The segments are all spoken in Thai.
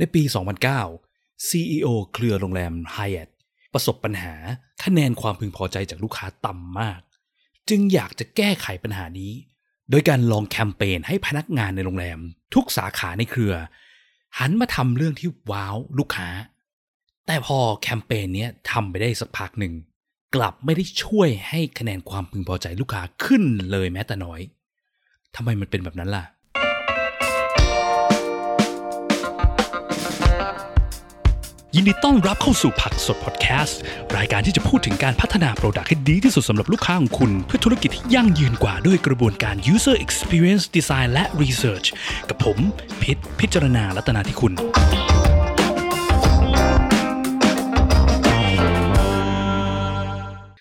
ในปี 2009 CEO เครือโรงแรม Hyatt ประสบปัญหาคะแนนความพึงพอใจจากลูกค้าต่ำมากจึงอยากจะแก้ไขปัญหานี้โดยการลองแคมเปญให้พนักงานในโรงแรมทุกสาขาในเครือหันมาทำเรื่องที่ว้าวลูกค้าแต่พอแคมเปญนี้ทำไปได้สักพักหนึ่งกลับไม่ได้ช่วยให้คะแนนความพึงพอใจลูกค้าขึ้นเลยแม้แต่น้อยทำไมมันเป็นแบบนั้นล่ะยินดีต้อนรับเข้าสู่ผักสดพอดแคสต์รายการที่จะพูดถึงการพัฒนาโปรดักต์ให้ดีที่สุดสำหรับลูกค้าของคุณเพื่อธุรกิจที่ยั่งยืนกว่าด้วยกระบวนการ User Experience Design และ Research กับผมพิช พิจารณา รัตนาธิคุณ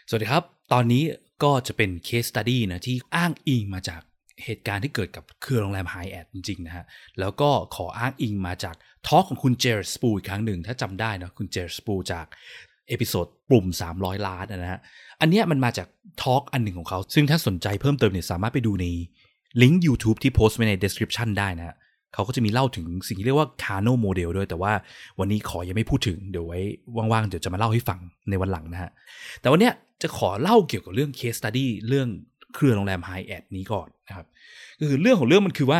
สวัสดีครับตอนนี้ก็จะเป็น Case Study นะที่อ้างอิงมาจากเหตุการณ์ที่เกิดกับเครือโรงแรม Hyatt จริงๆนะฮะแล้วก็ขออ้างอิงมาจากทอล์คของคุณเจอร์สปูอีกครั้งหนึ่งถ้าจำได้นะคุณเจอร์สปูจากเอพิโซดปุ่ม300ล้านนะฮะอันเนี้ยมันมาจากทอล์คอันหนึ่งของเขาซึ่งถ้าสนใจเพิ่มเติมเนี่ยสามารถไปดูในลิงก์ YouTube ที่โพสต์ไว้ใน description ได้นะฮะเขาก็จะมีเล่าถึงสิ่งที่เรียกว่า Kano Model ด้วยแต่ว่าวันนี้ขอยังไม่พูดถึงเดี๋ยวไว้ว่างๆเดี๋ยวจะมาเล่าให้ฟังในวันหลังนะฮะแต่วันเนี้ยจะขอเล่าเกี่ยวกับเรื่อง Case Study เรื่องเครือโรงแรม Hyatt นี้ก่อนนะครับคือเรื่องของเรื่องมันคือว่า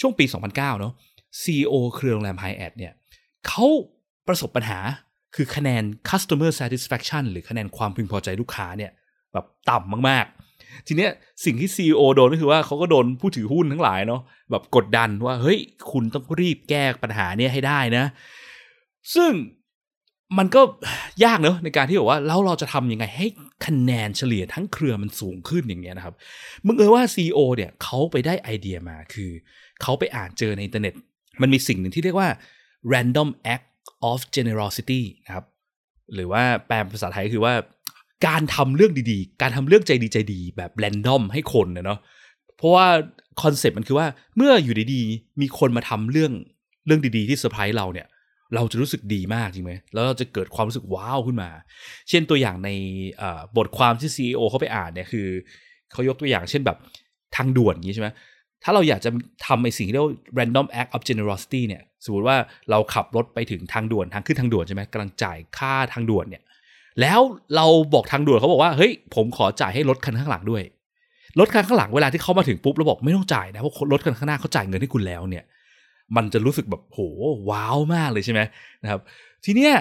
ช่วงปี 2009 เนาะ CEO เครือโรงแรม Hyatt เนี่ยเขาประสบปัญหาคือคะแนน Customer Satisfaction หรือคะแนนความพึงพอใจลูกค้าเนี่ยแบบต่ำมากๆทีเนี้ยสิ่งที่ CEO โดนก็คือว่าเขาก็โดนผู้ถือหุ้นทั้งหลายเนาะแบบกดดันว่าเฮ้ยคุณต้องรีบแก้ปัญหาเนี่ยให้ได้นะซึ่งมันก็ยากเนอะในการที่บอกว่าแล้วเราจะทำยังไงให้คะแนนเฉลี่ยทั้งเครือมันสูงขึ้นอย่างเงี้ยนะครับมึงว่า CEO เนี่ยเขาไปได้ไอเดียมาคือเขาไปอ่านเจอในอินเทอร์เน็ตมันมีสิ่งหนึ่งที่เรียกว่า random act of generosity นะครับหรือว่าแปลเป็นภาษาไทยคือว่าการทำเรื่องดีๆการทำเรื่องใจดีใจดีแบบ random ให้คนเนาะเพราะว่าคอนเซ็ปต์มันคือว่าเมื่ออยู่ดีๆมีคนมาทำเรื่องดีๆที่เซอร์ไพรส์เราเนี่ยเราจะรู้สึกดีมากจริงไหมแล้วเราจะเกิดความรู้สึกว้าวขึ้นมาเช่นตัวอย่างในบทความที่ CEO เขาไปอ่านเนี่ยคือเขายกตัวอย่างเช่นแบบทางด่วนอย่างนี้ใช่ไหมถ้าเราอยากจะทำไอ้สิ่งที่เรียกว่า random act of generosity เนี่ยสมมติว่าเราขับรถไปถึงทางด่วนทางขึ้นทางด่วนใช่ไหมกำลังจ่ายค่าทางด่วนเนี่ยแล้วเราบอกทางด่วนเขาบอกว่าเฮ้ยผมขอจ่ายให้รถคันข้างหลังด้วยรถคันข้างหลังเวลาที่เขามาถึงปุ๊บเราบอกไม่ต้องจ่ายนะเพราะรถคันข้างหน้าเขาจ่ายเงินให้คุณแล้วเนี่ยมันจะรู้สึกแบบโหว้าวมากเลยใช่ไหมนะครับทีเนี้ย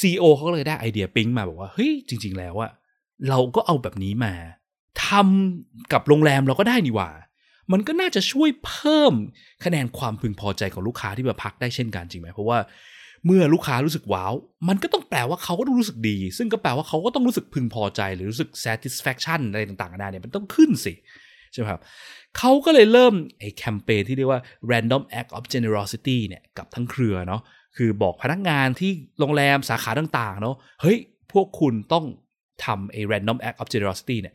CEO เขาเลยได้ไอเดียปิ๊งมาบอกว่าเฮ้ยจริงๆแล้วอะเราก็เอาแบบนี้มาทำกับโรงแรมเราก็ได้นี่หว่ามันก็น่าจะช่วยเพิ่มคะแนนความพึงพอใจของลูกค้าที่มาพักได้เช่นกันจริงไหมเพราะว่าเมื่อลูกค้ารู้สึกว้าวมันก็ต้องแปลว่าเขาก็ต้องรู้สึกดีซึ่งก็แปลว่าเขาก็ต้องรู้สึกพึงพอใจหรือรู้สึก satisfaction อะไรต่างๆนานาเนี่ยมันต้องขึ้นสิใช่ครับเขาก็เลยเริ่มไอ้แคมเปญที่เรียกว่า random act of generosity เนี่ยกับทั้งเครือเนาะคือบอกพนักงานที่โรงแรมสาขาต่างๆเนาะเฮ้ยพวกคุณต้องทำไอ้ random act of generosity เนี่ย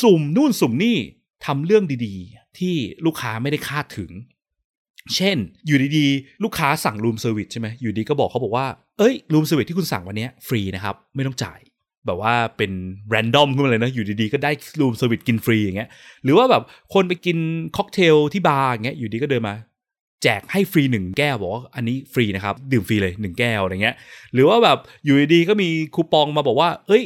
สุ่มนู่นสุ่มนี่ทำเรื่องดีๆที่ลูกค้าไม่ได้คาดถึงเช่นอยู่ดีๆลูกค้าสั่ง room service ใช่ไหมอยู่ดีก็บอกเขาบอกว่าเอ้ย room service ที่คุณสั่งวันนี้ฟรีนะครับไม่ต้องจ่ายแบบว่าเป็น random ขึ้นมาเลยนะอยู่ดีๆก็ได้ room service กินฟรีอย่างเงี้ยหรือว่าแบบคนไปกินค็อกเทลที่บาร์อย่างเงี้ยอยู่ดีก็เดินมาแจกให้ฟรี1แก้วบอกว่าอันนี้ฟรีนะครับดื่มฟรีเลย1แก้วอะไรเงี้ยหรือว่าแบบอยู่ดีๆก็มีคูปองมาบอกว่าเอ้ย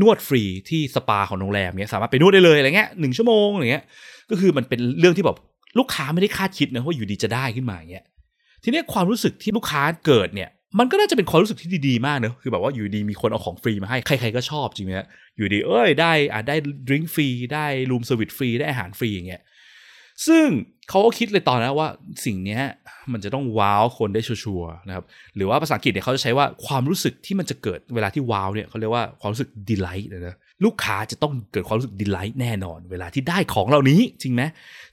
นวดฟรีที่สปาของโรงแรมเงี้ยสามารถไปนวดได้เลยอะไรเงี้ย1ชั่วโมงอะไรเงี้ยก็คือมันเป็นเรื่องที่แบบลูกค้าไม่ได้คาดคิดนะว่าอยู่ดีจะได้ขึ้นมาอย่างเงี้ยทีนี้ความรู้สึกที่ลูกค้าเกิดเนี่ยมันก็น่าจะเป็นความรู้สึกที่ดีๆมากเนอะคือแบบว่าอยู่ดีมีคนเอาของฟรีมาให้ใครๆก็ชอบจริงไหมฮะอยู่ดีเอ้ยได้ดริงก์ฟรีได้รูมเซอร์วิสฟรีได้อาหารฟรีอย่างเงี้ยซึ่งเขาก็คิดเลยตอนนั้นว่าสิ่งนี้มันจะต้องว้าวคนได้ชัวร์นะครับหรือว่าภาษาอังกฤษเนี่ยเขาจะใช้ว่าความรู้สึกที่มันจะเกิดเวลาที่ว้าวเนี่ยเขาเรียกว่าความรู้สึก delight นะลูกค้าจะต้องเกิดความรู้สึก delight แน่นอนเวลาที่ได้ของเหล่านี้จริงไหม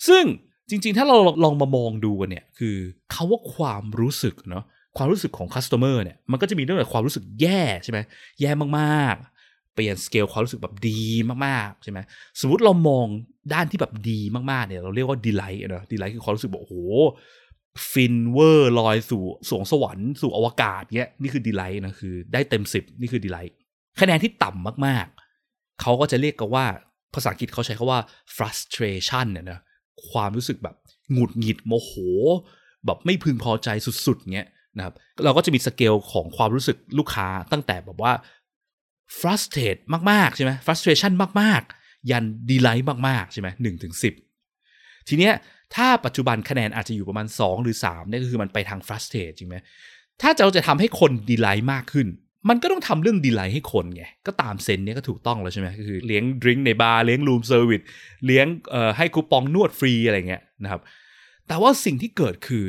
ซึ่งจริงๆถ้าเราลองมามองดูกันเนี่ยคือเขาว่าความรู้สึกเนาะความรู้สึกของ customer เนี่ยมันก็จะมีเรื่องแบบความรู้สึกแย่ใช่ไหมแย่มากๆเปลี่ยนสเกลความรู้สึกแบบดีมากๆใช่ไหมสมมติเรามองด้านที่แบบดีมากๆเนี่ยเราเรียกว่า delight นะ delight คือความรู้สึกแบบโอ้โหฟินเวอร์ลอยสู่สวงสวรรค์สู่อวกาศเงี้ยนี่คือ delight นะคือได้เต็ม10นี่คือ delight คะแนนที่ต่ำมากๆเขาก็จะเรียกกันว่าภาษาอังกฤษเขาใช้คำว่า frustration เนี่ยนะความรู้สึกแบบหงุดหงิดโมโหแบบไม่พึงพอใจสุดๆเงี้ย นะครับเราก็จะมีสเกลของความรู้สึกลูกค้าตั้งแต่แบบว่า frustrated มากๆใช่ไหม frustration มากๆยัน delight มากๆใช่ไหม1ถึง10ทีเนี้ยถ้าปัจจุบันคะแนนอาจจะอยู่ประมาณ2หรือ3เนี่ยก็คือมันไปทาง frustrated จริงไหมถ้าเราจะทำให้คน delight มากขึ้นมันก็ต้องทำเรื่อง delight ให้คนไงก็ตามเซนเนี่ยก็ถูกต้องแล้วใช่ไหมก็คือเลี้ยง drink ในบาร์เลี้ยง room service เลี้ยงให้คูปองนวดฟรีอะไรเงี้ยนะครับแต่ว่าสิ่งที่เกิดคือ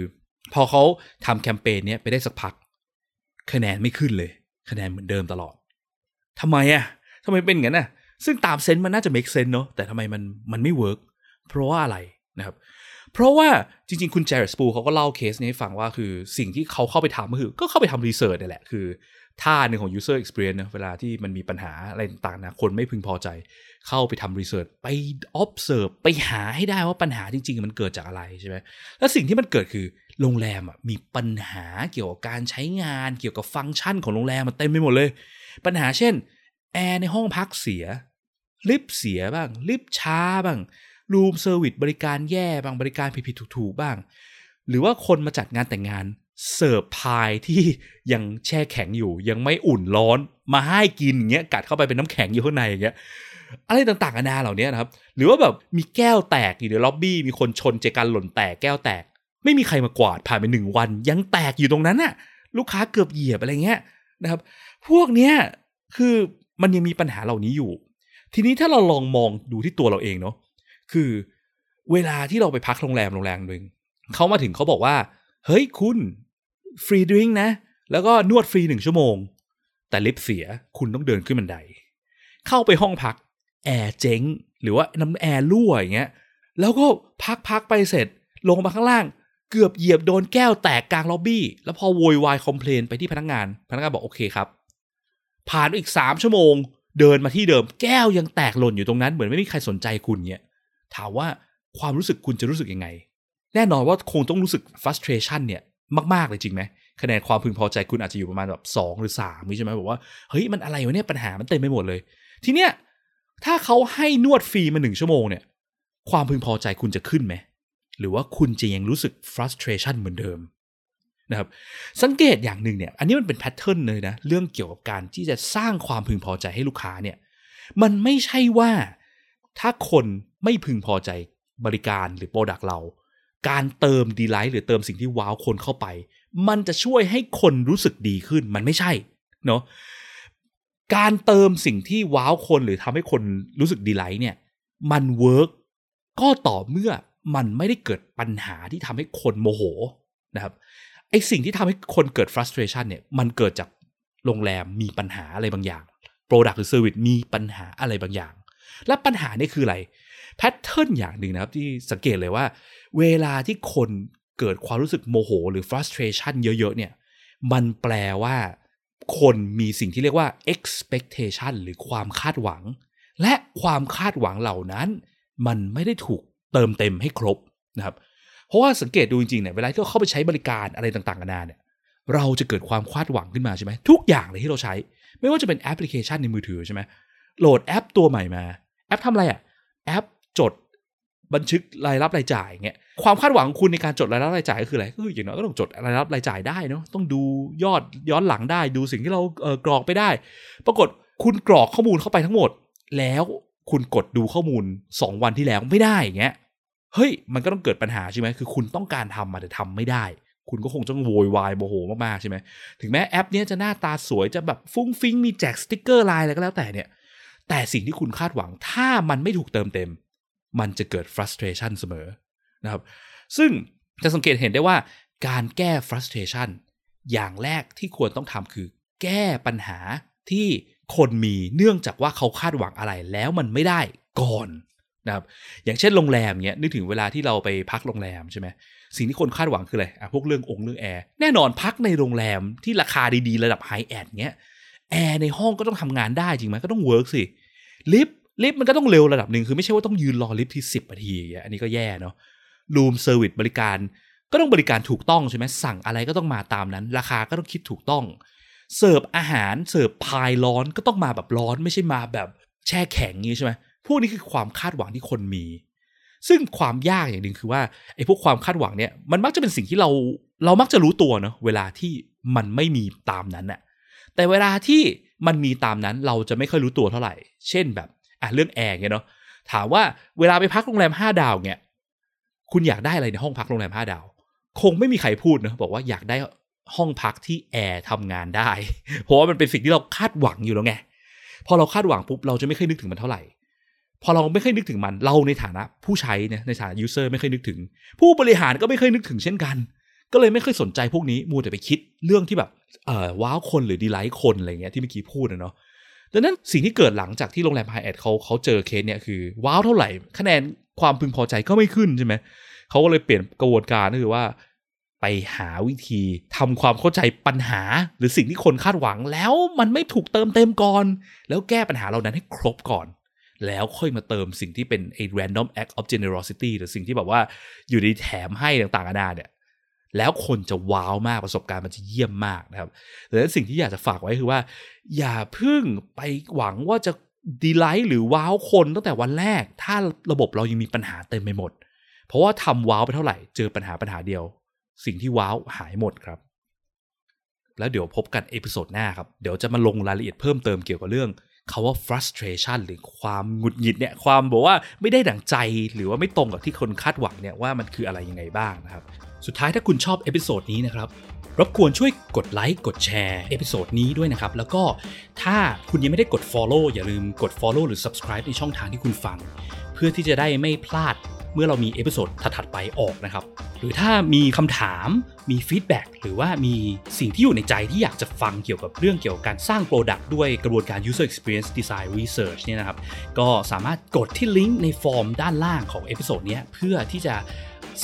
พอเขาทำแคมเปญนี้ไปได้สักพักคะแนนไม่ขึ้นเลยคะแนนเหมือนเดิมตลอดทำไมเป็นอย่างนั้นน่ะซึ่งตามเซนส์มันน่าจะเมคเซนส์เนาะแต่ทำไมมันไม่เวิร์กเพราะว่าอะไรนะครับเพราะว่าจริงๆคุณเจอร์สปูเขาก็เล่าเคสนี้ให้ฟังว่าคือสิ่งที่เขาเข้าไปทำก็เข้าไปทำรีเสิร์ชนี่แหละคือท่าหนึ่งของ user experience นะเวลาที่มันมีปัญหาอะไรต่างๆนะคนไม่พึงพอใจเข้าไปทำรีเสิร์ชไป observe ไปหาให้ได้ว่าปัญหาจริงๆมันเกิดจากอะไรใช่ไหมแล้วสิ่งที่มันเกิดคือโรงแรมมีปัญหาเกี่ยวกับการใช้งานเกี่ยวกับฟังก์ชันของโรงแรมมันเต็มไปหมดเลยปัญหาเช่นแอร์ในห้องพักเสียลิฟต์เสียบ้างลิฟต์ช้าบ้างรูมเซอร์วิสบริการแย่บ้างบริการผิดๆถูกๆบ้างหรือว่าคนมาจัดงานแต่งงานเสิร์ฟพายที่ยังแช่แข็งอยู่ยังไม่อุ่นร้อนมาให้กินอย่างเงี้ยกัดเข้าไปเป็นน้ำแข็งอยู่ข้างในอย่างเงี้ยอะไรต่างๆนานาเหล่านี้นะครับหรือว่าแบบมีแก้วแตกอยู่ในล็อบบี้มีคนชนเจกันหล่นแตกแก้วแตกไม่มีใครมากวาดผ่านไป1วันยังแตกอยู่ตรงนั้นน่ะลูกค้าเกือบเหยียบอะไรเงี้ยนะครับพวกเนี้ยคือมันยังมีปัญหาเหล่านี้อยู่ทีนี้ถ้าเราลองมองดูที่ตัวเราเองเนาะคือเวลาที่เราไปพักโรงแรมนึงเขามาถึงเขาบอกว่าเฮ้ยคุณฟรีดริงก์นะแล้วก็นวดฟรี1ชั่วโมงแต่ลิฟต์เสียคุณต้องเดินขึ้นบันไดเข้าไปห้องพักแอร์เจ๊งหรือว่าน้ำแอร์รั่วอย่างเงี้ยแล้วก็พักไปเสร็จลงมาข้างล่างเกือบเหยียบโดนแก้วแตกกลางล็อบบี้แล้วพอโวยวายคอมเพลนไปที่พนักงานบอกโอเคครับผ่านอีก3ชั่วโมงเดินมาที่เดิมแก้วยังแตกหล่นอยู่ตรงนั้นเหมือนไม่มีใครสนใจคุณเนี่ยถามว่าความรู้สึกคุณจะรู้สึกยังไงแน่นอนว่าคงต้องรู้สึก frustration เนี่ยมากๆเลยจริงไหมคะแนนความพึงพอใจคุณอาจจะอยู่ประมาณแบบ2หรือ3นี่ใช่ไหมบอกว่าเฮ้ยมันอะไรวะเนี่ยปัญหามันเต็มไปหมดเลยทีเนี้ยถ้าเขาให้นวดฟรีมา1ชั่วโมงเนี่ยความพึงพอใจคุณจะขึ้นไหมหรือว่าคุณจะยังรู้สึก frustration เหมือนเดิมนะครับสังเกตอย่างหนึ่งเนี่ยอันนี้มันเป็นแพทเทิร์นเลยนะเรื่องเกี่ยวกับการที่จะสร้างความพึงพอใจให้ลูกค้าเนี่ยมันไม่ใช่ว่าถ้าคนไม่พึงพอใจบริการหรือ product เราการเติม delight หรือเติมสิ่งที่ว้าวคนเข้าไปมันจะช่วยให้คนรู้สึกดีขึ้นมันไม่ใช่เนาะการเติมสิ่งที่ว้าวคนหรือทำให้คนรู้สึก delight เนี่ยมัน work ก็ต่อเมื่อมันไม่ได้เกิดปัญหาที่ทำให้คนโมโหนะครับไอ้สิ่งที่ทำให้คนเกิด frustration เนี่ยมันเกิดจากโรงแรมมีปัญหาอะไรบางอย่าง product หรือ service มีปัญหาอะไรบางอย่างและปัญหานี่คืออะไรแพทเทิร์นอย่างหนึ่งนะครับที่สังเกตเลยว่าเวลาที่คนเกิดความรู้สึกโมโหหรือ frustration เยอะๆเนี่ยมันแปลว่าคนมีสิ่งที่เรียกว่า expectation หรือความคาดหวังและความคาดหวังเหล่านั้นมันไม่ได้ถูกเติมเต็มให้ครบนะครับเพราะว่าสังเกตดูจริงๆเนี่ยเวลาที่เราเข้าไปใช้บริการอะไรต่างๆนานาเนี่ยเราจะเกิดความคาดหวังขึ้นมาใช่ไหมทุกอย่างเลยที่เราใช้ไม่ว่าจะเป็นแอปพลิเคชันในมือถือใช่ไหมโหลดแอปตัวใหม่มาแอปทำอะไรอ่ะแอปจดบันทึกรายรับรายจ่ายเงี้ยความคาดหวังคุณในการจดรายรับรายจ่ายก็คืออะไรก็คืออย่างน้อยก็ต้องจดรายรับรายจ่ายได้เนาะต้องดูยอดย้อนหลังได้ดูสิ่งที่เรากรอกไปได้ปรากฏคุณกรอกข้อมูลเข้าไปทั้งหมดแล้วคุณกดดูข้อมูล2วันที่แล้วไม่ได้อย่างเงี้ยเฮ้ยมันก็ต้องเกิดปัญหาใช่ไหมคือคุณต้องการทำแต่ทำไม่ได้คุณก็คงต้องโวยวายโมโหมากๆใช่ไหมถึงแม้แอปนี้จะหน้าตาสวยจะแบบฟุ้งฟิ้งมีแจกสติ๊กเกอร์ลายอะไรก็แล้วแต่เนี่ยแต่สิ่งที่คุณคาดหวังถ้ามันไม่ถูกเติมเต็มมันจะเกิด frustration เสมอนะครับซึ่งจะสังเกตเห็นได้ว่าการแก้ frustration อย่างแรกที่ควรต้องทำคือแก้ปัญหาที่คนมีเนื่องจากว่าเขาคาดหวังอะไรแล้วมันไม่ได้ก่อนนะครับอย่างเช่นโรงแรมเนี้ยนึกถึงเวลาที่เราไปพักโรงแรมใช่ไหมสิ่งที่คนคาดหวังคืออะไรพวกเรื่องแอร์แน่นอนพักในโรงแรมที่ราคาดีๆระดับ Hyatt เนี้ยแอร์ในห้องก็ต้องทำงานได้จริงไหมก็ต้องเวิร์กสิลิฟต์มันก็ต้องเร็วระดับหนึ่งคือไม่ใช่ว่าต้องยืนรอลิฟต์ที่10นาทีอันนี้ก็แย่เนาะรูมเซอร์วิสบริการก็ต้องบริการถูกต้องใช่ไหมสั่งอะไรก็ต้องมาตามนั้นราคาก็ต้องคิดถูกต้องเสิร์ฟอาหารเสิร์ฟพายร้อนก็ต้องมาแบบร้อนไม่ใช่มาแบบแช่แข็งงี้ใช่ไหมพวกนี้คือความคาดหวังที่คนมีซึ่งความยากอย่างนึงคือว่าไอ้พวกความคาดหวังเนี่ยมันมักจะเป็นสิ่งที่เรา เรามักจะรู้ตัวเนาะเวลาที่มันไม่มีตามนั้นน่ะแต่เวลาที่มันมีตามนั้นเราจะไม่ค่อยรู้ตัวเท่าไหร่เช่นแบบเรื่องแอร์เนาะถามว่าเวลาไปพักโรงแรม5ดาวเนี่ยคุณอยากได้อะไรในห้องพักโรงแรม5ดาวคงไม่มีใครพูดนะบอกว่าอยากได้ห้องพักที่แอร์ทำงานได้เพราะว่ามันเป็นสิ่งที่เราคาดหวังอยู่แล้วไงพอเราคาดหวังปุ๊บเราจะไม่ค่อยนึกถึงมันเท่าไหร่พอเราไม่ค่อยนึกถึงมันเราในฐานะผู้ใช้เนี่ยในฐานะยูเซอร์ไม่ค่อยนึกถึงผู้บริหารก็ไม่ค่อยนึกถึงเช่นกันก็เลยไม่ค่อยสนใจพวกนี้มัวแต่ไปคิดเรื่องที่แบบว้าวคนหรือ delight คนอะไรเงี้ยที่เมื่อกี้พูดนะเนาะดังนั้นสิ่งที่เกิดหลังจากที่โรงแรม Hyatt เขาเจอเคสเนี่ยคือว้าวเท่าไหร่คะแนนความพึงพอใจก็ไม่ขึ้นใช่ไหมเขาก็เลยเปลี่ยนกระบวนการก็คือว่าไปหาวิธีทำความเข้าใจปัญหาหรือสิ่งที่คนคาดหวังแล้วมันไม่ถูกเติมเต็มก่อนแล้วแก้ปัญหาเหล่านั้นให้ครบก่อนแล้วค่อยมาเติมสิ่งที่เป็น random act of generosity หรือสิ่งที่แบบว่าอยู่ในแถมให้ต่างๆนานาเนี่ยแล้วคนจะว้าวมากประสบการณ์มันจะเยี่ยมมากนะครับแต่สิ่งที่อยากจะฝากไว้คือว่าอย่าเพิ่งไปหวังว่าจะ delight หรือว้าวคนตั้งแต่วันแรกถ้าระบบเรายังมีปัญหาเต็มไปหมดเพราะว่าทำว้าวไปเท่าไหร่เจอปัญหาเดียวสิ่งที่ว้าวหายหมดครับแล้วเดี๋ยวพบกันเอพิโซดหน้าครับเดี๋ยวจะมาลงรายละเอียดเพิ่มเติมเกี่ยวกับเรื่องคำว่า frustration หรือความหงุดหงิดเนี่ยความบอกว่าไม่ได้ดั่งใจหรือว่าไม่ตรงกับที่คนคาดหวังเนี่ยว่ามันคืออะไรยังไงบ้างนะครับสุดท้ายถ้าคุณชอบเอพิโซดนี้นะครับรบกวนช่วยกดไลค์กดแชร์เอพิโซดนี้ด้วยนะครับแล้วก็ถ้าคุณยังไม่ได้กด follow อย่าลืมกด follow หรือ subscribe ในช่องทางที่คุณฟังเพื่อที่จะได้ไม่พลาดเมื่อเรามีเอพิโซดถัดๆไปออกนะครับหรือถ้ามีคำถามมีฟีดแบ็กหรือว่ามีสิ่งที่อยู่ในใจที่อยากจะฟังเกี่ยวกับเรื่องเกี่ยวกับการสร้าง Product ด้วยกระบวนการ User Experience Design Research เนี่ยนะครับก็สามารถกดที่ลิงก์ในฟอร์มด้านล่างของเอพิโซดนี้เพื่อที่จะ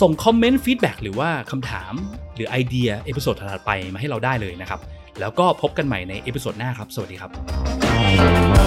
ส่งคอมเมนต์ฟีดแบ็กหรือว่าคำถามหรือไอเดียเอพิโซดถัดๆไปมาให้เราได้เลยนะครับแล้วก็พบกันใหม่ในเอพิโซดหน้าครับสวัสดีครับ